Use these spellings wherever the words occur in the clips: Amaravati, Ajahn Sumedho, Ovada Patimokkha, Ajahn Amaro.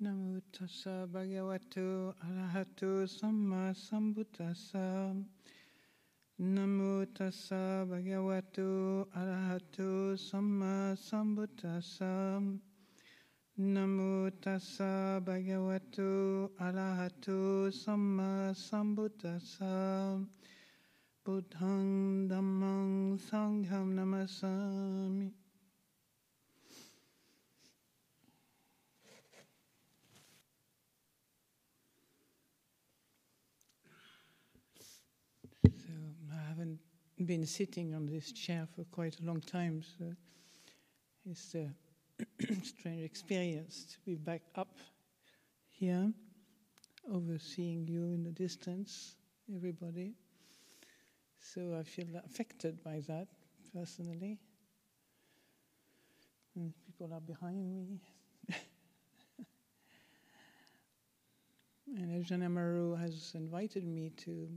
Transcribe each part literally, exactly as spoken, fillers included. Namo tassa bhagavato arahato samma sambuddhassa. Namo tassa bhagavato arahato samma sambuddhassa. Namo tassa bhagavato arahato samma sambuddhassa. Buddhaṃ Dhammaṃ Sanghaṃ namasāmi. I haven't been sitting on this chair for quite a long time, so it's a strange experience to be back up here, overseeing you in the distance, everybody. So I feel affected by that, personally. And people are behind me. And Ajahn Amaro has invited me to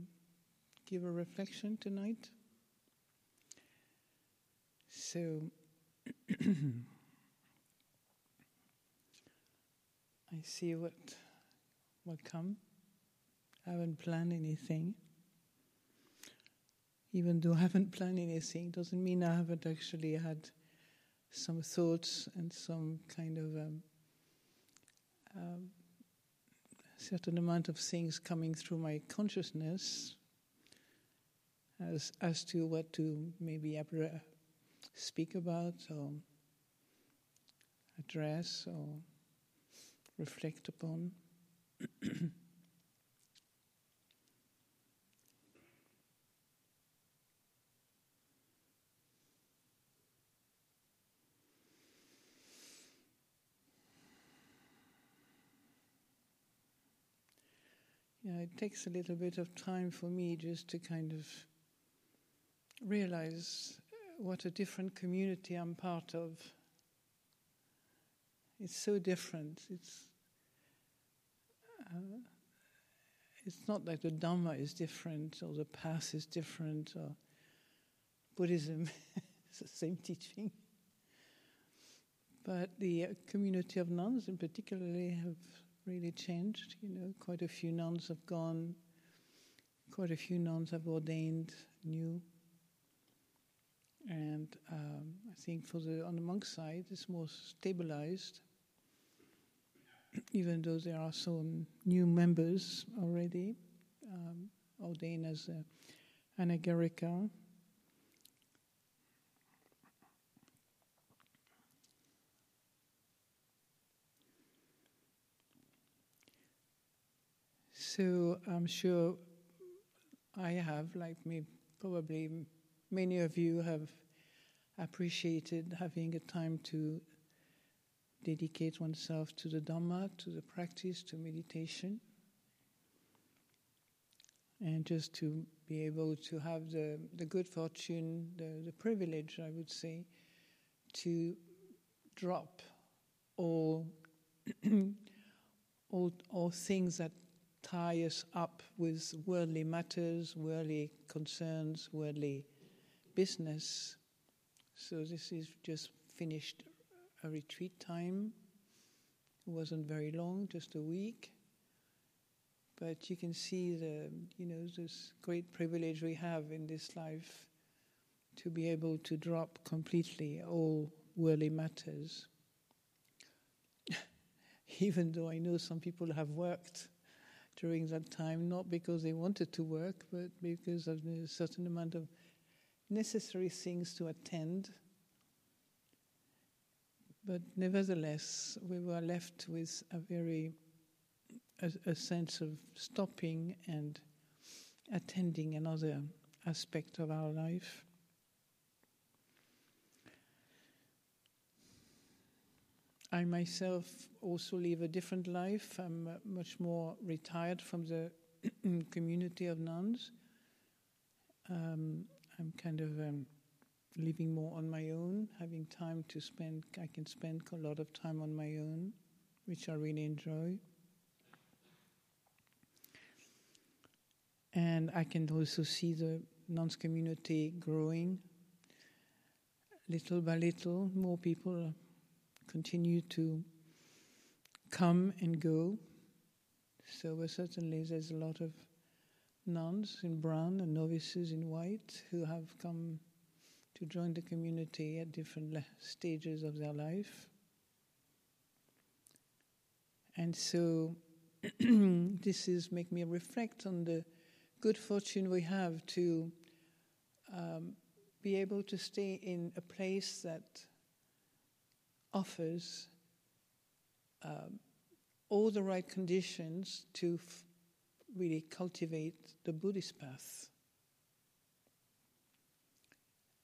give a reflection tonight. So, I see what will come. I haven't planned anything. Even though I haven't planned anything, doesn't mean I haven't actually had some thoughts and some kind of um, um, certain amount of things coming through my consciousness As, as to what to maybe speak about or address or reflect upon. Yeah, it takes a little bit of time for me just to kind of realize what a different community I'm part of. It's so different. It's uh, it's not like the Dhamma is different or the path is different or Buddhism is the same teaching. But the community of nuns in particular have really changed. You know, quite a few nuns have gone, quite a few nuns have ordained new. And um, I think for the on the monk side, it's more stabilized, even though there are some new members already um, ordained as uh, anagarika. So I'm sure I have, like me, probably. Many of you have appreciated having a time to dedicate oneself to the Dhamma, to the practice, to meditation, and just to be able to have the, the good fortune, the, the privilege, I would say, to drop all, all, all things that tie us up with worldly matters, worldly concerns, worldly business. So this is just finished a retreat time. It wasn't very long, just a week. But you can see the, you know, this great privilege we have in this life to be able to drop completely all worldly matters. Even though I know some people have worked during that time, not because they wanted to work, but because of a certain amount of necessary things to attend. But nevertheless, we were left with a very a, a sense of stopping and attending another aspect of our life. I myself also live a different life. I'm much more retired from the community of nuns. Um, I'm kind of um, living more on my own, having time to spend. I can spend a lot of time on my own, which I really enjoy. And I can also see the nuns community growing little by little. More people continue to come and go. So uh, certainly there's a lot of nuns in brown and novices in white who have come to join the community at different le- stages of their life. And so this is make me reflect on the good fortune we have to um, be able to stay in a place that offers um, all the right conditions to f- really cultivate the Buddhist path.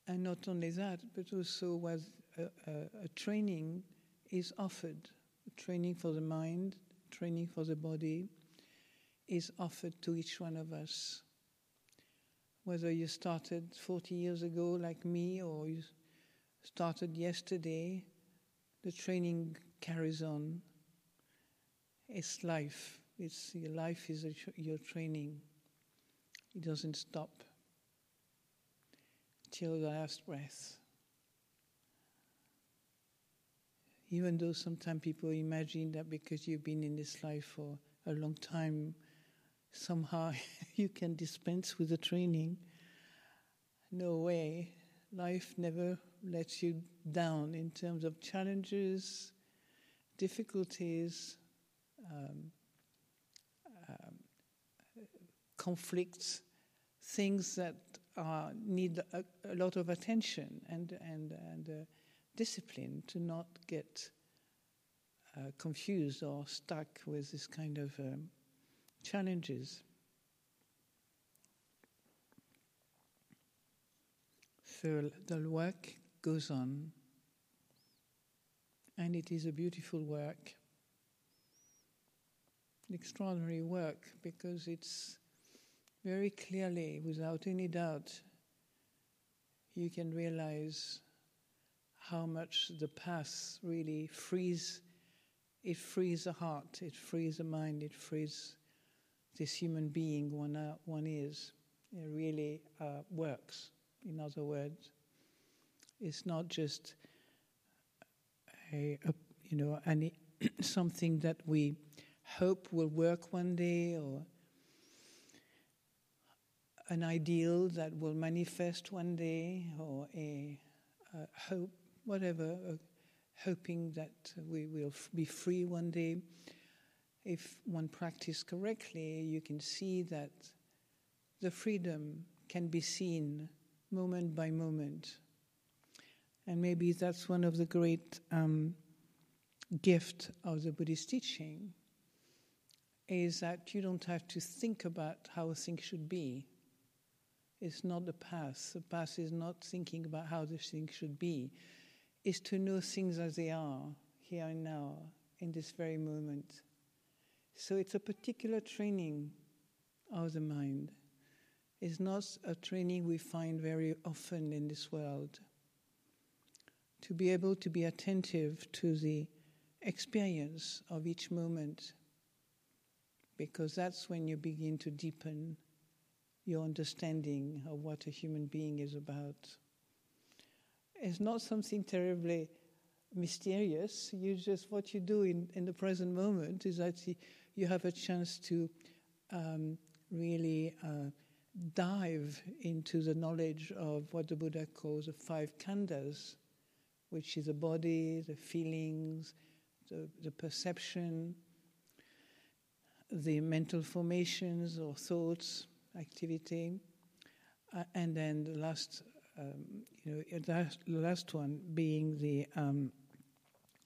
And not only that, but also where a, a, a training is offered, training for the mind, training for the body is offered to each one of us. Whether you started forty years ago like me or you started yesterday, the training carries on. It's life. It's your life is a, your training. It doesn't stop till the last breath. Even though sometimes people imagine that because you've been in this life for a long time, somehow you can dispense with the training. No way. Life never lets you down in terms of challenges, difficulties, um, um, conflicts, things that are, need a, a lot of attention and and and. Uh, discipline to not get uh, confused or stuck with this kind of um, challenges. So the work goes on, and it is a beautiful work, an extraordinary work, because it's very clearly, without any doubt, you can realize how much the path really frees, it frees the heart, it frees the mind, it frees this human being one, uh, one is. It really uh, works, in other words. It's not just a, a you know, any something that we hope will work one day or an ideal that will manifest one day or a uh, hope. Whatever, uh, hoping that we will f- be free one day. If one practices correctly, you can see that the freedom can be seen moment by moment. And maybe that's one of the great um, gifts of the Buddhist teaching, is that you don't have to think about how things should be. It's not the path. The path is not thinking about how the thing should be. Is to know things as they are, here and now, in this very moment. So it's a particular training of the mind. It's not a training we find very often in this world. To be able to be attentive to the experience of each moment, because that's when you begin to deepen your understanding of what a human being is about. It's not something terribly mysterious. You just, what you do in, in the present moment is that you have a chance to um, really uh, dive into the knowledge of what the Buddha calls the five khandhas, which is the body, the feelings, the, the perception, the mental formations or thoughts, activity, uh, and then the last Um, you know, the last one being the um,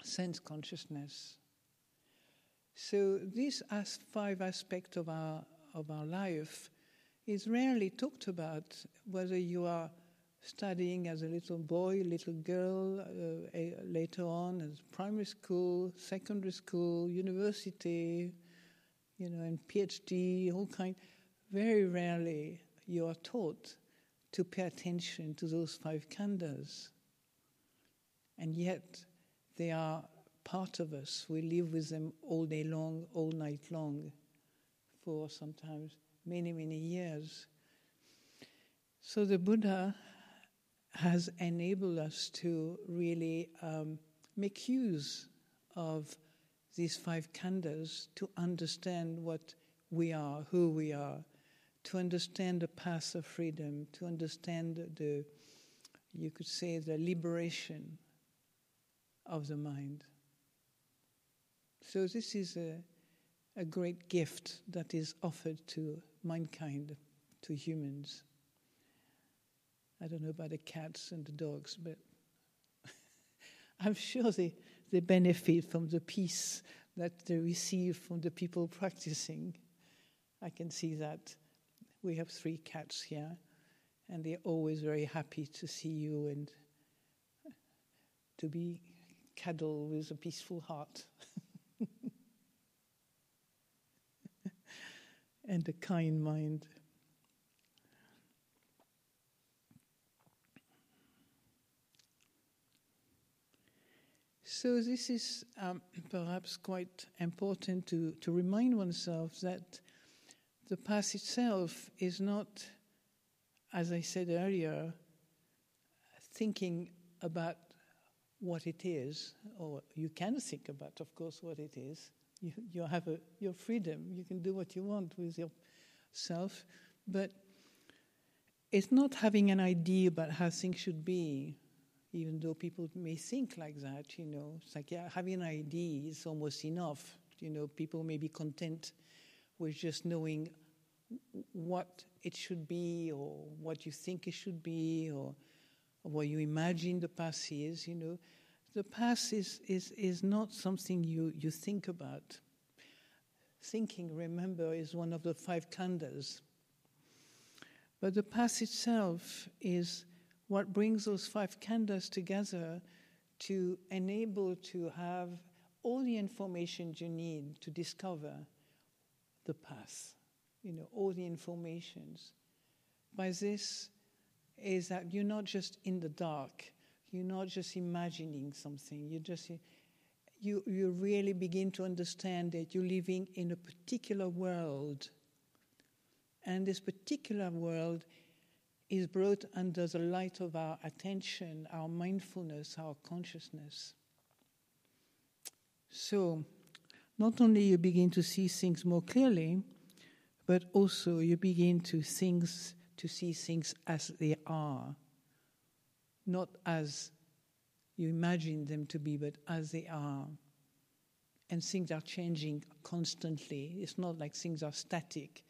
sense consciousness. So these as five aspects of our of our life is rarely talked about. Whether you are studying as a little boy, little girl, uh, a, later on as primary school, secondary school, university, you know, and PhD, all kind. Very rarely you are taught to pay attention to those five khandhas. And yet, they are part of us. We live with them all day long, all night long, for sometimes many, many years. So the Buddha has enabled us to really um, make use of these five khandhas to understand what we are, who we are, to understand the path of freedom, to understand the, you could say, the liberation of the mind. So this is a, a great gift that is offered to mankind, to humans. I don't know about the cats and the dogs, but I'm sure they, they benefit from the peace that they receive from the people practicing. I can see that. We have three cats here, and they're always very happy to see you and to be cuddled with a peaceful heart. And a kind mind. So this is um, perhaps quite important to, to remind oneself that the path itself is not, as I said earlier, thinking about what it is, or you can think about, of course, what it is. You, you have a, your freedom, you can do what you want with yourself, but it's not having an idea about how things should be. Even though people may think like that, you know, it's like, yeah, having an idea is almost enough. You know, people may be content with just knowing what it should be, or what you think it should be, or, or what you imagine the past is, you know. The past is, is, is not something you, you think about. Thinking, remember, is one of the five khandhas. But the past itself is what brings those five khandhas together to enable to have all the information you need to discover the path, you know, all the informations. By this is that you're not just in the dark, you're not just imagining something, you just you you really begin to understand that you're living in a particular world, and this particular world is brought under the light of our attention, our mindfulness, our consciousness. So, not only you begin to see things more clearly, but also you begin to things to see things as they are, not as you imagine them to be, but as they are. And things are changing constantly. It's not like things are static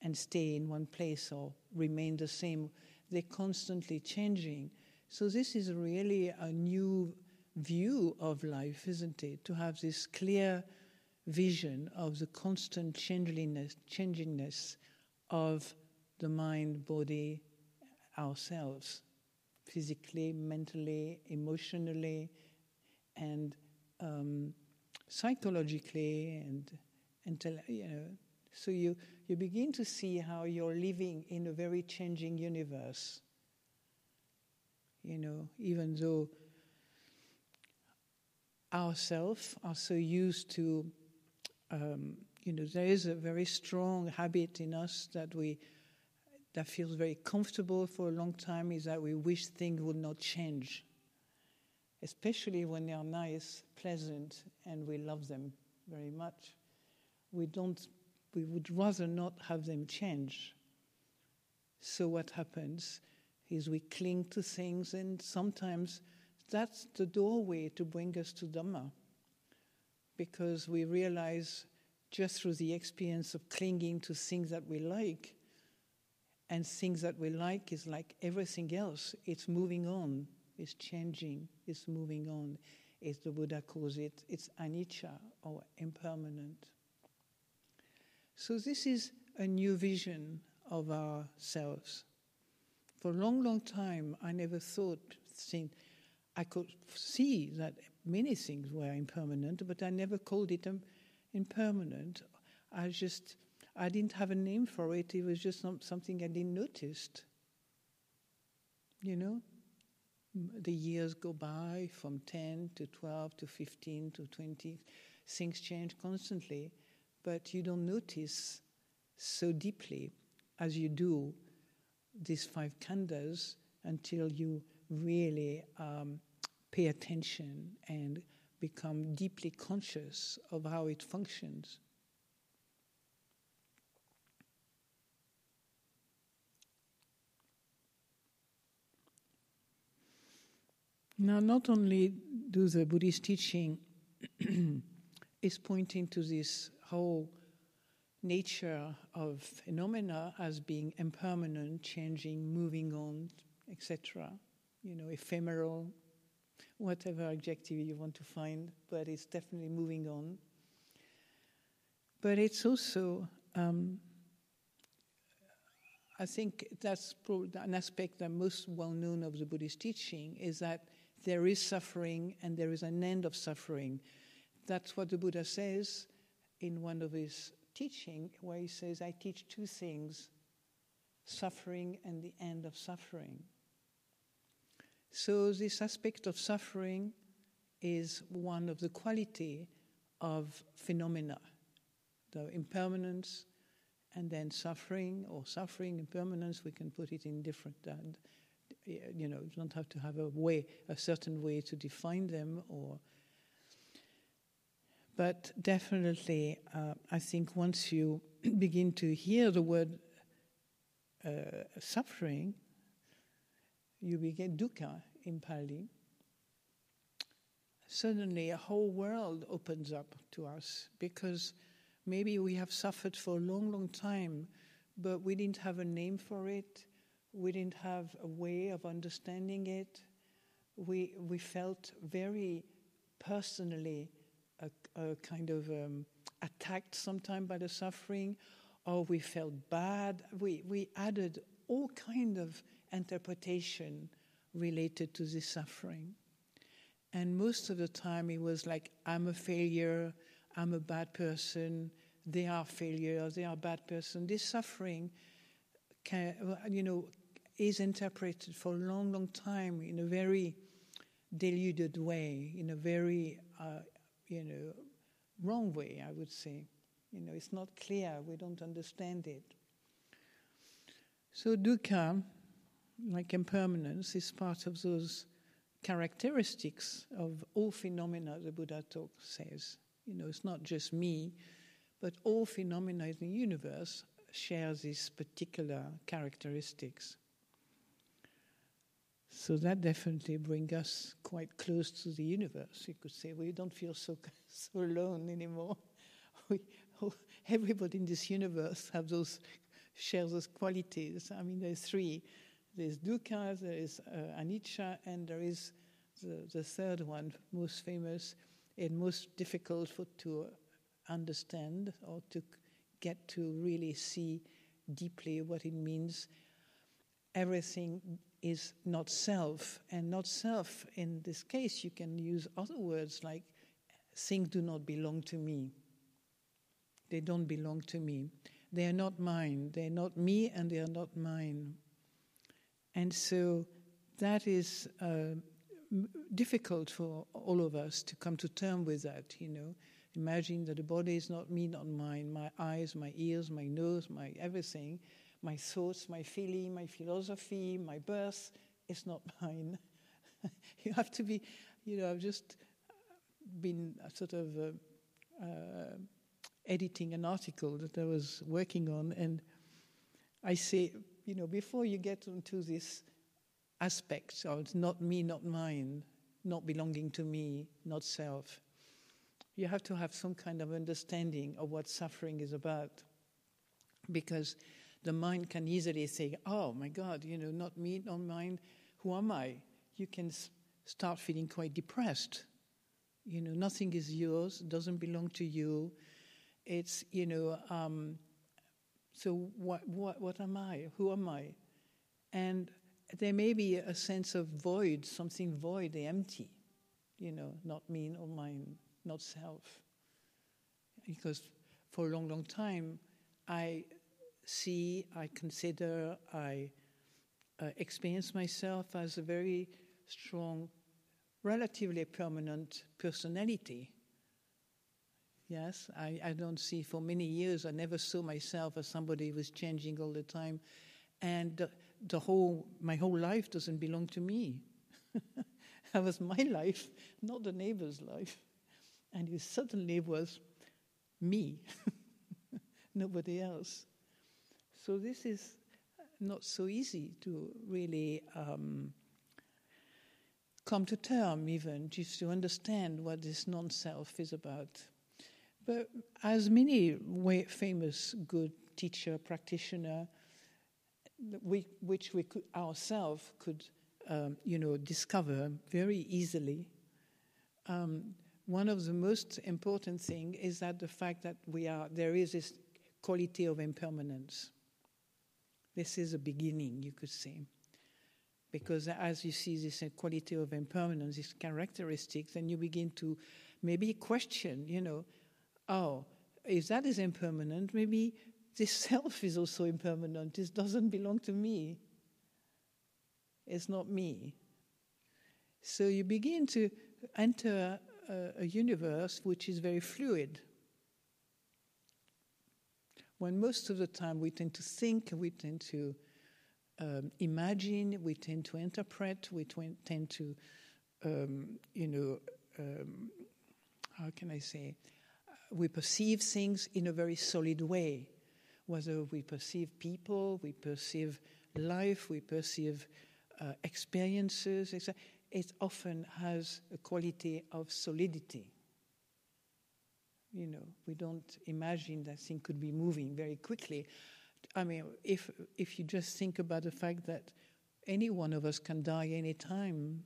and stay in one place or remain the same. They're constantly changing. So this is really a new view of life, isn't it? To have this clear vision of the constant changeliness, changingness of the mind, body, ourselves, physically, mentally, emotionally, and um, psychologically, and, and you know, So you, you begin to see how you're living in a very changing universe. You know, even though ourselves are so used to, um, you know, there is a very strong habit in us that we that feels very comfortable for a long time, is that we wish things would not change, especially when they are nice, pleasant, and we love them very much. We don't. We would rather not have them change. So what happens is we cling to things, and sometimes that's the doorway to bring us to Dhamma, because we realize just through the experience of clinging to things that we like, and things that we like is like everything else. It's moving on, it's changing, it's moving on. As the Buddha calls it, it's anicca, or impermanent. So this is a new vision of ourselves. For a long, long time, I never thought, think, I could see that many things were impermanent, but I never called it impermanent. I just, I didn't have a name for it. It was just something I didn't notice. You know, the years go by, from ten to twelve to fifteen to twenty. Things change constantly. But you don't notice so deeply as you do these five khandhas until you really um, pay attention and become deeply conscious of how it functions. Now, not only do the Buddhist teaching is pointing to this whole nature of phenomena as being impermanent, changing, moving on, et cetera, you know, ephemeral, whatever adjective you want to find, but it's definitely moving on. But it's also, um, I think that's probably an aspect that most well-known of the Buddhist teaching, is that there is suffering and there is an end of suffering. That's what the Buddha says in one of his teachings, where he says, I teach two things, suffering and the end of suffering. So this aspect of suffering is one of the quality of phenomena, the impermanence and then suffering, or suffering, impermanence, we can put it in different, uh, you know, you don't have to have a way, a certain way to define them, or. But definitely, uh, I think once you begin to hear the word uh, suffering, you begin dukkha in Pali, suddenly a whole world opens up to us, because maybe we have suffered for a long, long time, but we didn't have a name for it, we didn't have a way of understanding it, we we felt very personally a, a kind of um, attacked sometimes by the suffering, or we felt bad, we, we added all kind of interpretation related to this suffering. And most of the time it was like, I'm a failure, I'm a bad person, they are failure, they are a bad person. This suffering can, you know, is interpreted for a long, long time in a very deluded way, in a very, uh, you know, wrong way, I would say. You know, it's not clear, we don't understand it. So dukkha, like impermanence, is part of those characteristics of all phenomena the Buddha talk says. You know, it's not just me, but all phenomena in the universe share these particular characteristics. So that definitely brings us quite close to the universe. You could say, we don't feel so, so alone anymore. We, oh, everybody in this universe have those, share those qualities. I mean, there's three. There's dukkha, there is uh, anicca, and there is the, the third one, most famous and most difficult for to understand or to get to really see deeply what it means. Everything is not self, and not self, in this case, you can use other words like things do not belong to me. They don't belong to me. They are not mine. They are not me, and they are not mine. And so that is uh, difficult for all of us to come to terms with that, you know. Imagine that the body is not me, not mine, my eyes, my ears, my nose, my everything, my thoughts, my feeling, my philosophy, my birth, it's not mine. You have to be, you know, I've just been sort of uh, uh, editing an article that I was working on, and I say, you know, before you get into this aspect of not me, not mine, not belonging to me, not self, you have to have some kind of understanding of what suffering is about. Because the mind can easily say, oh my God, you know, not me, not mine, who am I? You can s- start feeling quite depressed. You know, nothing is yours, doesn't belong to you. It's, you know, um, So what, what, what am I? Who am I? And there may be a sense of void, something void, empty. You know, not me, not mine, not self. Because for a long, long time, I see, I consider, I uh, experience myself as a very strong, relatively permanent personality. Yes, I, I don't see, for many years, I never saw myself as somebody who was changing all the time. And the, the whole, my whole life doesn't belong to me. That was my life, not the neighbor's life. And he suddenly was me, nobody else. So this is not so easy to really um, come to term, even just to understand what this non-self is about. But as many way, famous good teacher, practitioner, we, which we could, ourselves could, um, you know, discover very easily. Um, one of the most important thing is that the fact that we are there is this quality of impermanence. This is a beginning, you could say, because as you see this quality of impermanence, these characteristics, then you begin to maybe question, you know, oh, if that is impermanent, maybe this self is also impermanent. This doesn't belong to me. It's not me. So you begin to enter a, a universe which is very fluid. When most of the time we tend to think, we tend to um, imagine, we tend to interpret, we tend to, um, you know, um, how can I say, we perceive things in a very solid way. Whether we perceive people, we perceive life, we perceive uh, experiences, et cetera, it often has a quality of solidity. You know, we don't imagine that thing could be moving very quickly. I mean, if if you just think about the fact that any one of us can die any time,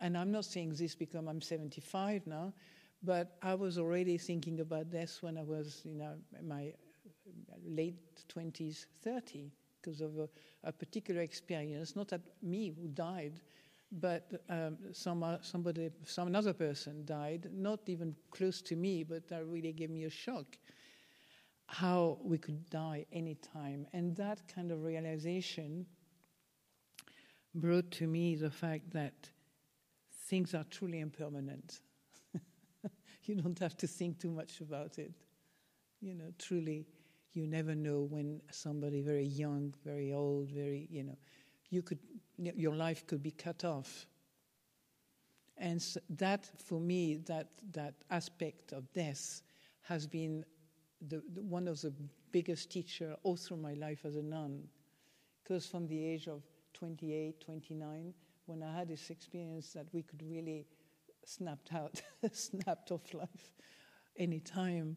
and I'm not saying this because I'm seventy-five now, but I was already thinking about this when I was, you know, my late twenties, thirty, because of a, a particular experience. Not that me who died, but um, some somebody, some another person died, not even close to me, but that really gave me a shock. How we could die any time, and that kind of realization brought to me the fact that things are truly impermanent. You don't have to think too much about it. You know, truly, you never know when somebody very young, very old, very, you know, you could, your life could be cut off. And so that, for me, that that aspect of death has been the, the one of the biggest teacher all through my life as a nun. Because from the age of twenty-eight, twenty-nine, when I had this experience that we could really snapped out, snapped off life any time.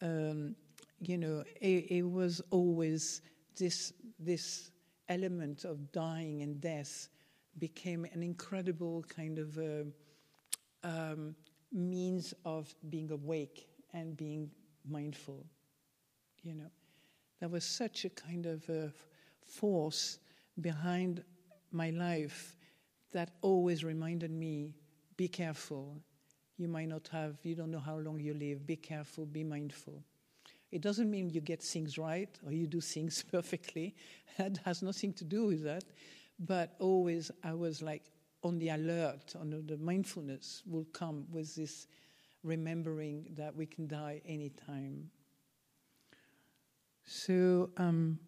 Um, you know, it, it was always this this element of dying and death became an incredible kind of uh, um, means of being awake and being mindful. You know, there was such a kind of a force behind my life that always reminded me, be careful. You might not have, you don't know how long you live. Be careful, be mindful. It doesn't mean you get things right or you do things perfectly. That has nothing to do with that. But always I was like on the alert, on the mindfulness will come with this remembering that we can die any time. So um,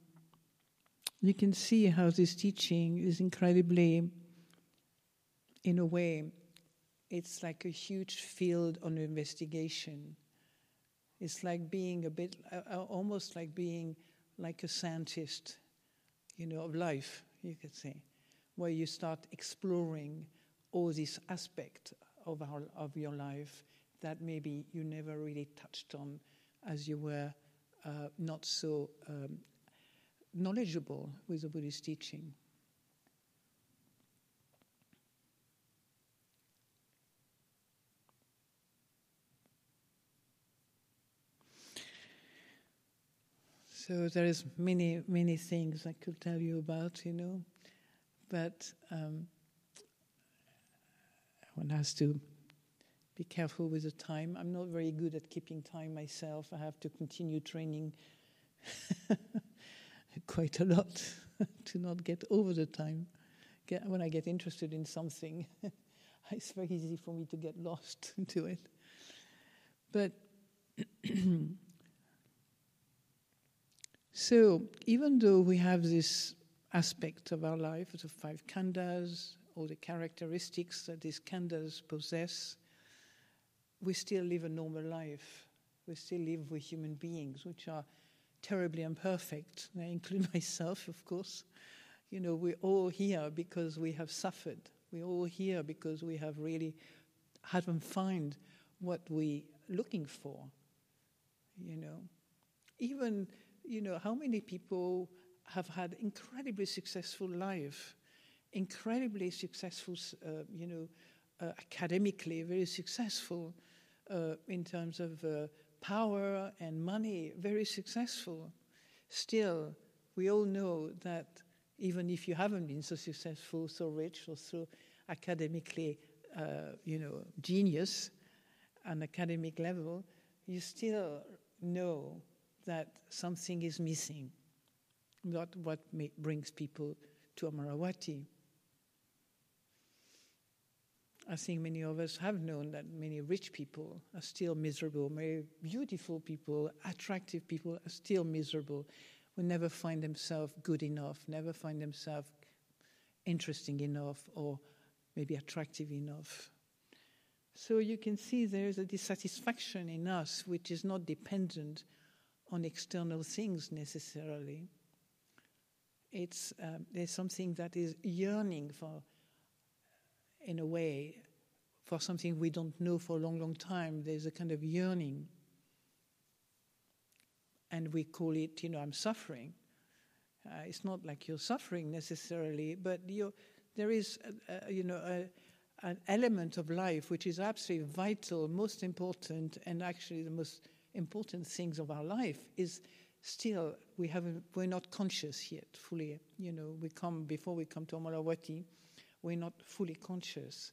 you can see how this teaching is incredibly, in a way, it's like a huge field of investigation. It's like being a bit, uh, almost like being like a scientist, you know, of life, you could say, where you start exploring all these aspects of our, of your life that maybe you never really touched on, as you were uh, not so um, knowledgeable with the Buddhist teaching. So there is many, many things I could tell you about, you know, but um, one has to be careful with the time. I'm not very good at keeping time myself. I have to continue training quite a lot to not get over the time. Get, when I get interested in something, it's very easy for me to get lost into it. But... So, even though we have this aspect of our life, the five khandhas, all the characteristics that these khandhas possess, we still live a normal life. We still live with human beings, which are terribly imperfect. I include myself, of course. You know, we're all here because we have suffered. We're all here because we have really haven't found what we're looking for, you know. Even, you know, how many people have had incredibly successful life, incredibly successful, uh, you know, uh, academically, very successful uh, in terms of uh, power and money, very successful. Still, we all know that even if you haven't been so successful, so rich, or so academically, uh, you know, genius on academic level, you still know that something is missing, not what ma- brings people to Amaravati. I think many of us have known that many rich people are still miserable, many beautiful people, attractive people are still miserable, will never find themselves good enough, never find themselves interesting enough or maybe attractive enough. So you can see there is a dissatisfaction in us which is not dependent on external things necessarily. It's um, there's something that is yearning for, in a way, for something we don't know for a long, long time. There's a kind of yearning. And we call it, you know, I'm suffering. Uh, it's not like you're suffering necessarily, but you're, there is, a, a, you know, a, an element of life which is absolutely vital, most important, and actually the most important things of our life is still we haven't we're not conscious yet fully. You know, we come before we come to Amaravati, we're not fully conscious,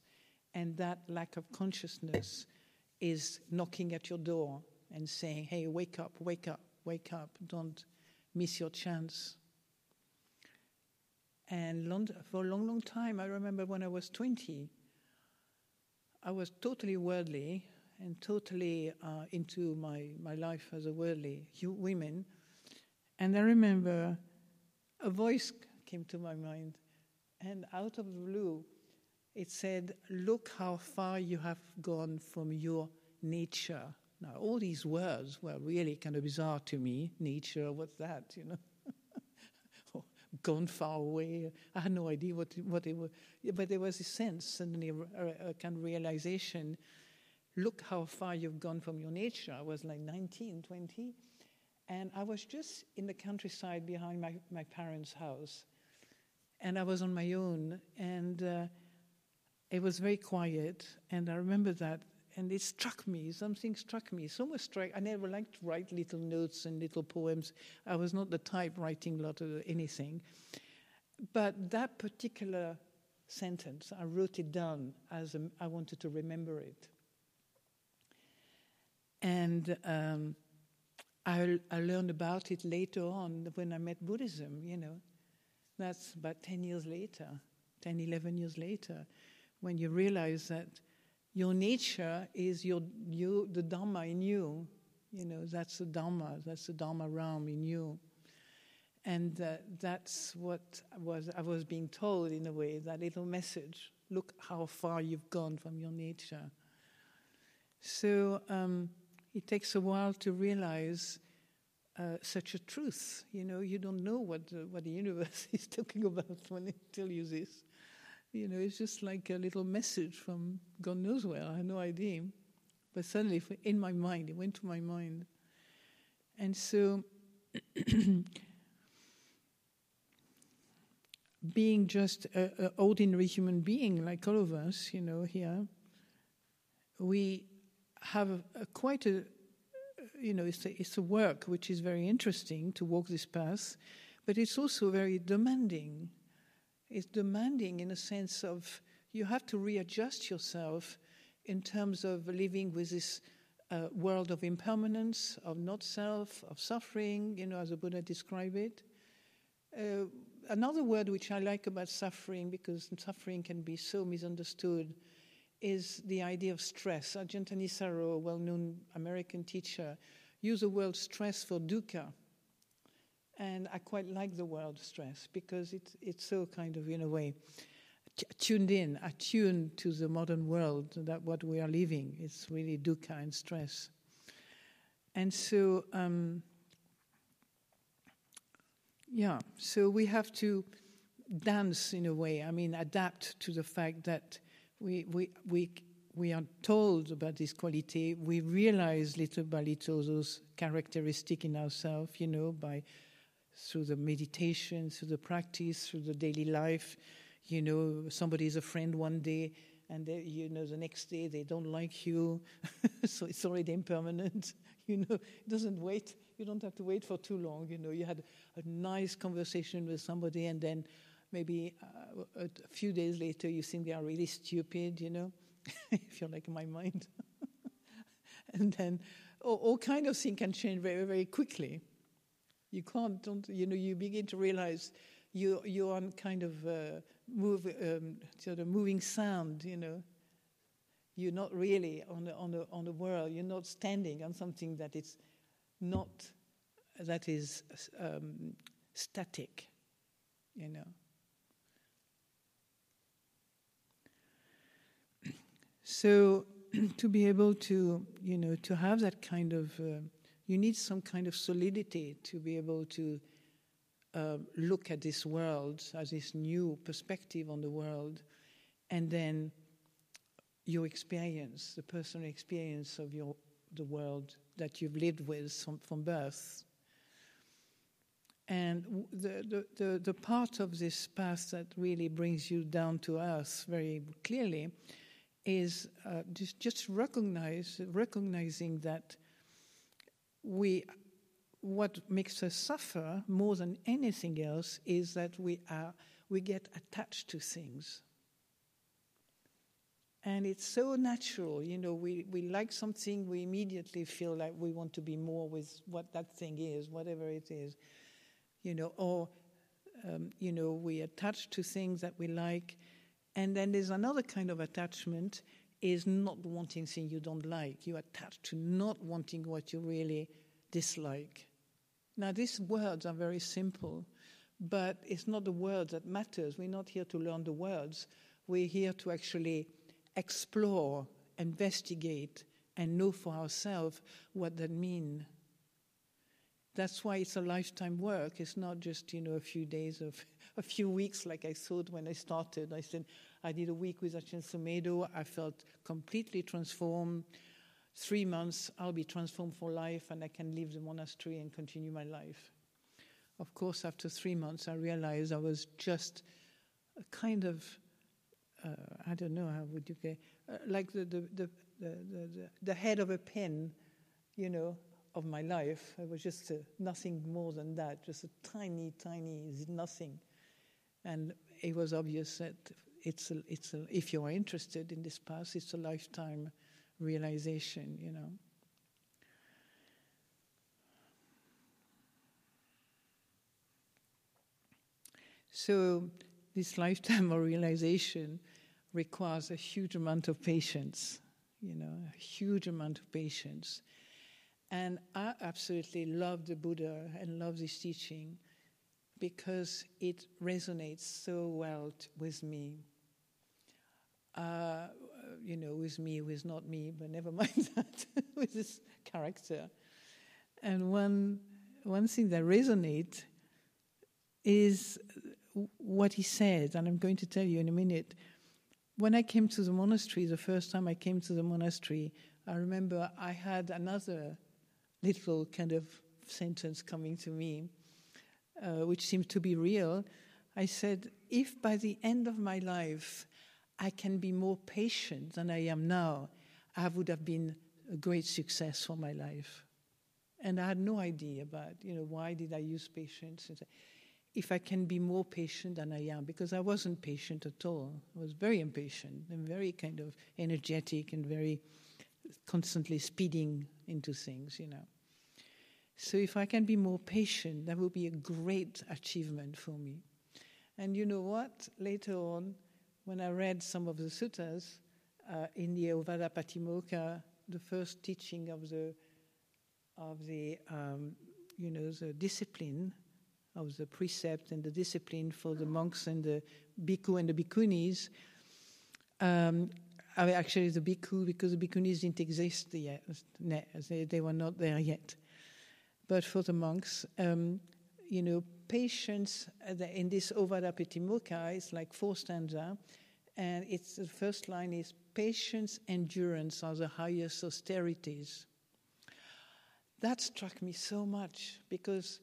and that lack of consciousness is knocking at your door and saying, "Hey, wake up, wake up, wake up! Don't miss your chance." And long, for a long, long time, I remember when I was twenty. I was totally worldly and totally uh, into my, my life as a worldly woman. And I remember a voice came to my mind, and out of the blue, it said, "Look how far you have gone from your nature." Now, all these words were really kind of bizarre to me. Nature, what's that, you know? Oh, gone far away. I had no idea what what it was. But there was a sense, suddenly a, a kind of realization. Look how far you've gone from your nature. I was like nineteen, twenty. And I was just in the countryside behind my, my parents' house. And I was on my own. And uh, it was very quiet. And I remember that. And it struck me. Something struck me. So much struck. I never liked to write little notes and little poems. I was not the type writing a lot of anything. But that particular sentence, I wrote it down as a, I wanted to remember it. And um, I, I learned about it later on when I met Buddhism, you know. That's about ten years later, ten, eleven years later, when you realize that your nature is your you, the Dhamma in you. You know, that's the Dhamma, that's the Dhamma realm in you. And uh, that's what was I was being told, in a way, that little message. Look how far you've gone from your nature. So... Um, It takes a while to realize uh, such a truth. You know, you don't know what uh, what the universe is talking about when it tells you this. You know, it's just like a little message from God knows where. I had no idea, but suddenly in my mind, it went to my mind, and so being just an ordinary human being like all of us, you know, here we. have a, quite a, you know, it's a, it's a work which is very interesting to walk this path, but it's also very demanding. It's demanding in a sense of you have to readjust yourself in terms of living with this uh, world of impermanence, of not-self, of suffering, you know, as the Buddha described it. Uh, another word which I like about suffering, because suffering can be so misunderstood, is the idea of stress. Ajahn Amaro, a well-known American teacher, used the word stress for dukkha. And I quite like the word stress because it, it's so kind of, in a way, tuned in, attuned to the modern world, that what we are living. It's really dukkha and stress. And so, um, yeah, so we have to dance in a way, I mean, adapt to the fact that we we we we are told about this quality. We realize little by little those characteristics in ourselves, you know, by through the meditation, through the practice, through the daily life. You know, somebody is a friend one day, and they, you know, the next day they don't like you, so it's already impermanent. You know, it doesn't wait. You don't have to wait for too long. You know, you had a nice conversation with somebody, and then maybe uh, a few days later you think they are really stupid, you know, if you're like my mind. And then all, all kind of things can change very, very quickly. You can't, don't, you know, you begin to realize you, you're on kind of uh, move, um, sort of moving sound, you know. You're not really on the, on the, on the world. You're not standing on something that is not, that is um, static, you know. So to be able to, you know, to have that kind of, uh, you need some kind of solidity to be able to uh, look at this world, as this new perspective on the world, and then your experience, the personal experience of your the world that you've lived with from, from birth. And the, the, the, the part of this path that really brings you down to earth very clearly is uh, just, just recognize, recognizing that we, what makes us suffer more than anything else is that we are, we get attached to things. And it's so natural, you know, we, we like something, we immediately feel like we want to be more with what that thing is, whatever it is, you know, or, um, you know, we attach to things that we like. And then there's another kind of attachment, is not wanting things you don't like. You attach to not wanting what you really dislike. Now, these words are very simple, but it's not the words that matters. We're not here to learn the words. We're here to actually explore, investigate, and know for ourselves what that means. That's why it's a lifetime work. It's not just, you know, a few days of a few weeks like I thought when I started. I said, I did a week with Ajahn Sumedho. I felt completely transformed. Three months, I'll be transformed for life, and I can leave the monastery and continue my life. Of course, after three months, I realized I was just a kind of, uh, I don't know, how would you say, uh, like the the, the, the, the the head of a pin, you know, of my life. I was just uh, nothing more than that, just a tiny, tiny nothing. And it was obvious that It's a, it's a, if you are interested in this path, it's a lifetime realization, you know. So this lifetime of realization requires a huge amount of patience, you know, a huge amount of patience. And I absolutely love the Buddha and love this teaching because it resonates so well t- with me. Uh, you know, with me, with not me, but never mind that, with this character. And one one thing that resonates is what he said, and I'm going to tell you in a minute. When I came to the monastery, the first time I came to the monastery, I remember I had another little kind of sentence coming to me, uh, which seemed to be real. I said, if by the end of my life I can be more patient than I am now, I would have been a great success for my life. And I had no idea about, you know, why did I use patience? If I can be more patient than I am, because I wasn't patient at all. I was very impatient and very kind of energetic and very constantly speeding into things, you know. So if I can be more patient, that would be a great achievement for me. And you know what? Later on, when I read some of the suttas uh, in the Ovada Patimokkha, the first teaching of the, of the, um, you know, the discipline of the precept and the discipline for the monks and the bhikkhu and the bhikkhunis. Um, I mean, actually, the bhikkhu, because the bhikkhunis didn't exist yet, they, they were not there yet. But for the monks, um, you know, patience in this Ovada Patimokkha is like four stanza, and it's the first line is patience, endurance are the highest austerities. That struck me so much because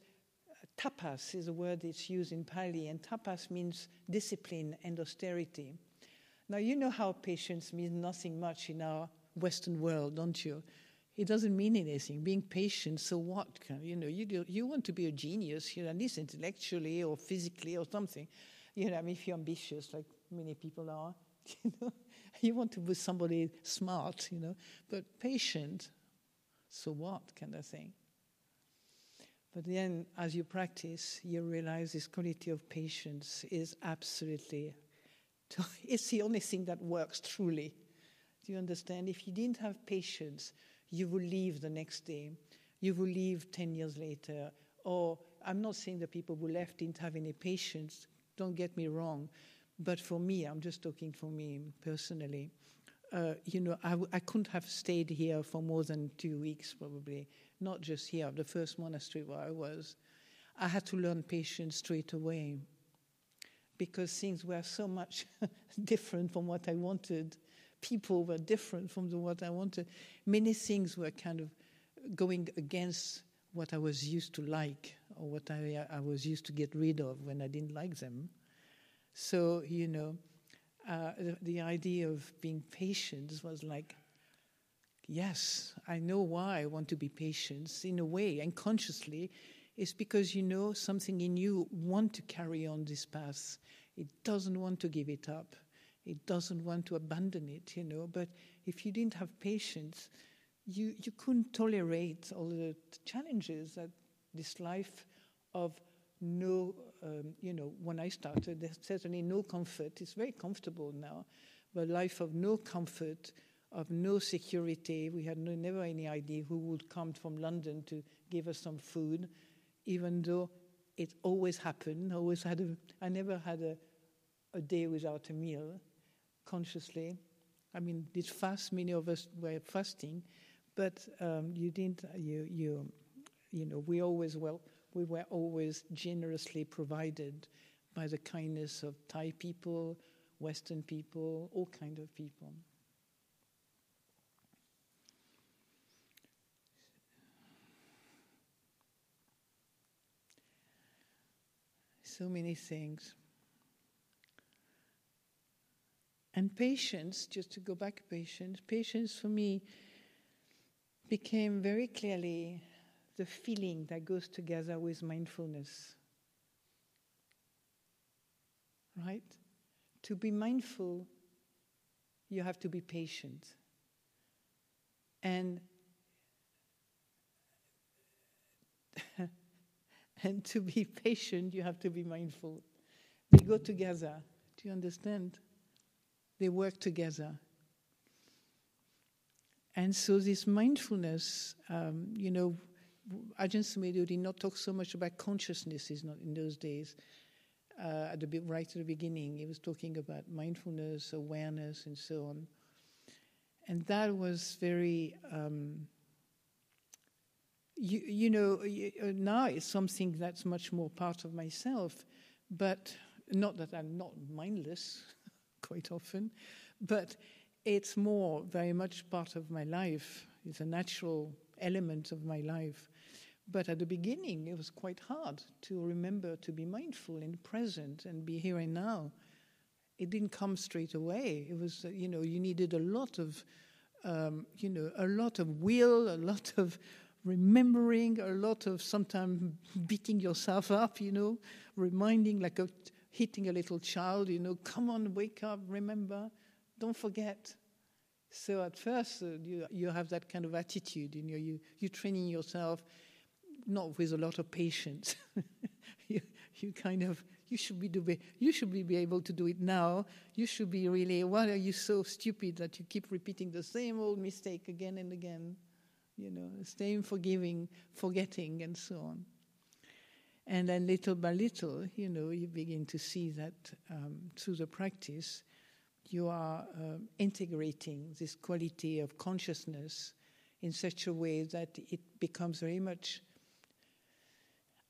tapas is a word that's used in Pali, and tapas means discipline and austerity. Now, you know how patience means nothing much in our Western world, don't you? It doesn't mean anything. Being patient, so what? You know, you do, you want to be a genius, you know, at least intellectually or physically or something. You know, I mean, if you're ambitious, like many people are, you know, you want to be somebody smart, you know, but patient, so what kind of thing. But then, as you practice, you realize this quality of patience is absolutely, it's the only thing that works truly. Do you understand? If you didn't have patience, you will leave the next day, you will leave ten years later, or I'm not saying the people who left didn't have any patience, don't get me wrong, but for me, I'm just talking for me personally, uh, you know, I, w- I couldn't have stayed here for more than two weeks probably, not just here, the first monastery where I was. I had to learn patience straight away because things were so much different from what I wanted. People were different from the, what I wanted. Many things were kind of going against what I was used to like or what I, I was used to get rid of when I didn't like them. So, you know, uh, the, the idea of being patient was like, yes, I know why I want to be patient in a way, and consciously, it's because you know something in you want to carry on this path. It doesn't want to give it up. It doesn't want to abandon it, you know. But if you didn't have patience, you, you couldn't tolerate all the challenges that this life of no, um, you know, when I started, there's certainly no comfort. It's very comfortable now. But life of no comfort, of no security. We had no, never any idea who would come from London to give us some food, even though it always happened. Always had a, I never had a, a day without a meal. Consciously, I mean, did fast. Many of us were fasting, but um, you didn't. You, you, you know, we always well. We were always generously provided by the kindness of Thai people, Western people, all kinds of people. So many things. And patience, just to go back patience, patience for me became very clearly the feeling that goes together with mindfulness. Right? To be mindful, you have to be patient. And, and to be patient, you have to be mindful. They go together. Do you understand? They work together. And so this mindfulness, um, you know, Ajahn Sumedho did not talk so much about consciousnesses in those days. Uh, at the, right at the beginning, he was talking about mindfulness, awareness, and so on. And that was very, um, you, you know, now it's something that's much more part of myself, but not that I'm not mindless, quite often, but it's more very much part of my life. It's a natural element of my life. But at the beginning, it was quite hard to remember to be mindful and present and be here and now. It didn't come straight away. It was, you know, you needed a lot of, um, you know, a lot of will, a lot of remembering, a lot of sometimes beating yourself up, you know, reminding like a, hitting a little child, you know, come on, wake up, remember, don't forget. So at first, uh, you you have that kind of attitude, you know, you, you're training yourself, not with a lot of patience. you you kind of, you should be do, you should be able to do it now. You should be really, why are you so stupid that you keep repeating the same old mistake again and again? You know, same forgiving, forgetting, and so on. And then little by little, you know, you begin to see that um, through the practice, you are uh, integrating this quality of consciousness in such a way that it becomes very much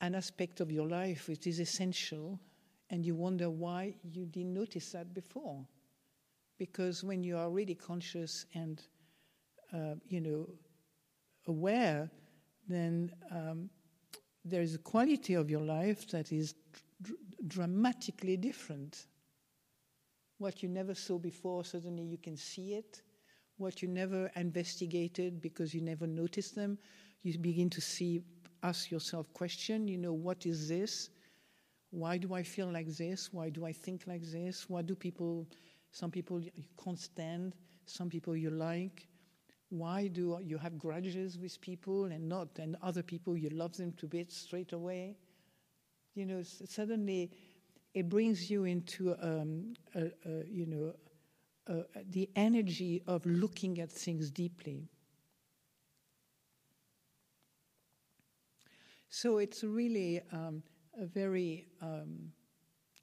an aspect of your life which is essential, and you wonder why you didn't notice that before. Because when you are really conscious and, uh, you know, aware, then um, there is a quality of your life that is dr- dramatically different. What you never saw before, suddenly you can see it. What you never investigated because you never noticed them, you begin to see, ask yourself question, you know, what is this? Why do I feel like this? Why do I think like this? Why do people, some people you can't stand, some people you like? Why do you have grudges with people and not, and other people you love them to bits straight away? You know, suddenly it brings you into, um, a, a, you know, Uh, the energy of looking at things deeply. So it's really um, a very um,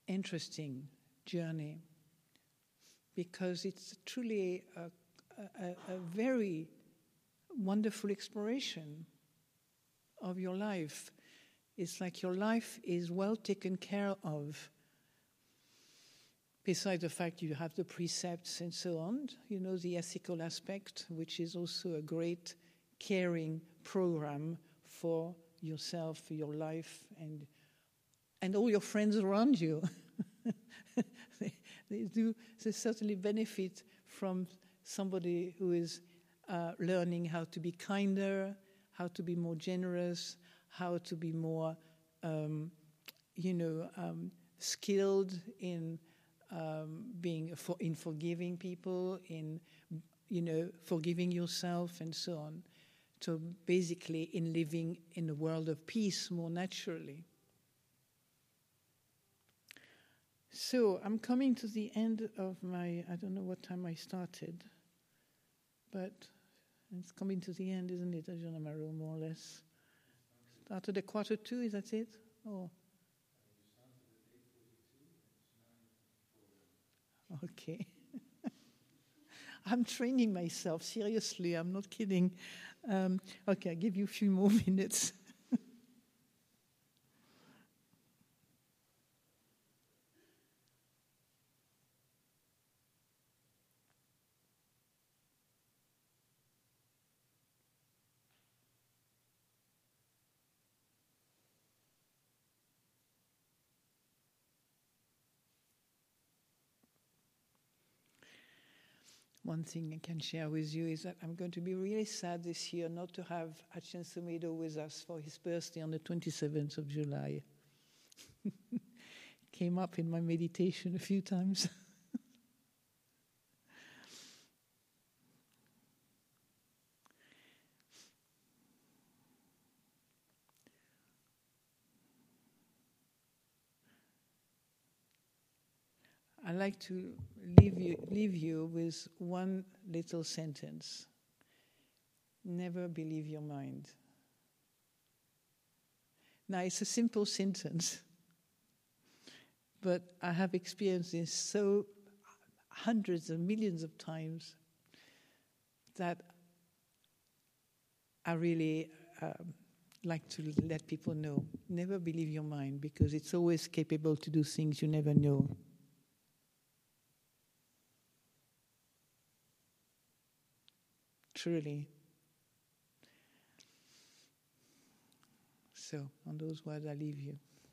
interesting journey, because it's truly a, a, a very wonderful exploration of your life. It's like your life is well taken care of. Besides the fact you have the precepts and so on, you know, the ethical aspect, which is also a great caring program for yourself, for your life, and and all your friends around you. they, they do they certainly benefit from somebody who is uh, learning how to be kinder, how to be more generous, how to be more, um, you know, um, skilled in. Um, being for, in forgiving people, in, you know, forgiving yourself and so on. So basically in living in a world of peace more naturally. So I'm coming to the end of my, I don't know what time I started, but it's coming to the end, isn't it, Ajahn Amaro, more or less? Started at quarter two, is that it? Oh. Okay. I'm training myself, seriously, I'm not kidding. Um, okay, I'll give you a few more minutes. One thing I can share with you is that I'm going to be really sad this year not to have Ajahn Sumedho with us for his birthday on the twenty-seventh of July. Came up in my meditation a few times. I'd like to leave you, leave you with one little sentence. Never believe your mind. Now, it's a simple sentence, but I have experienced this so hundreds and millions of times that I really um, like to let people know. Never believe your mind, because it's always capable to do things you never know. Truly. So, on those words, I leave you.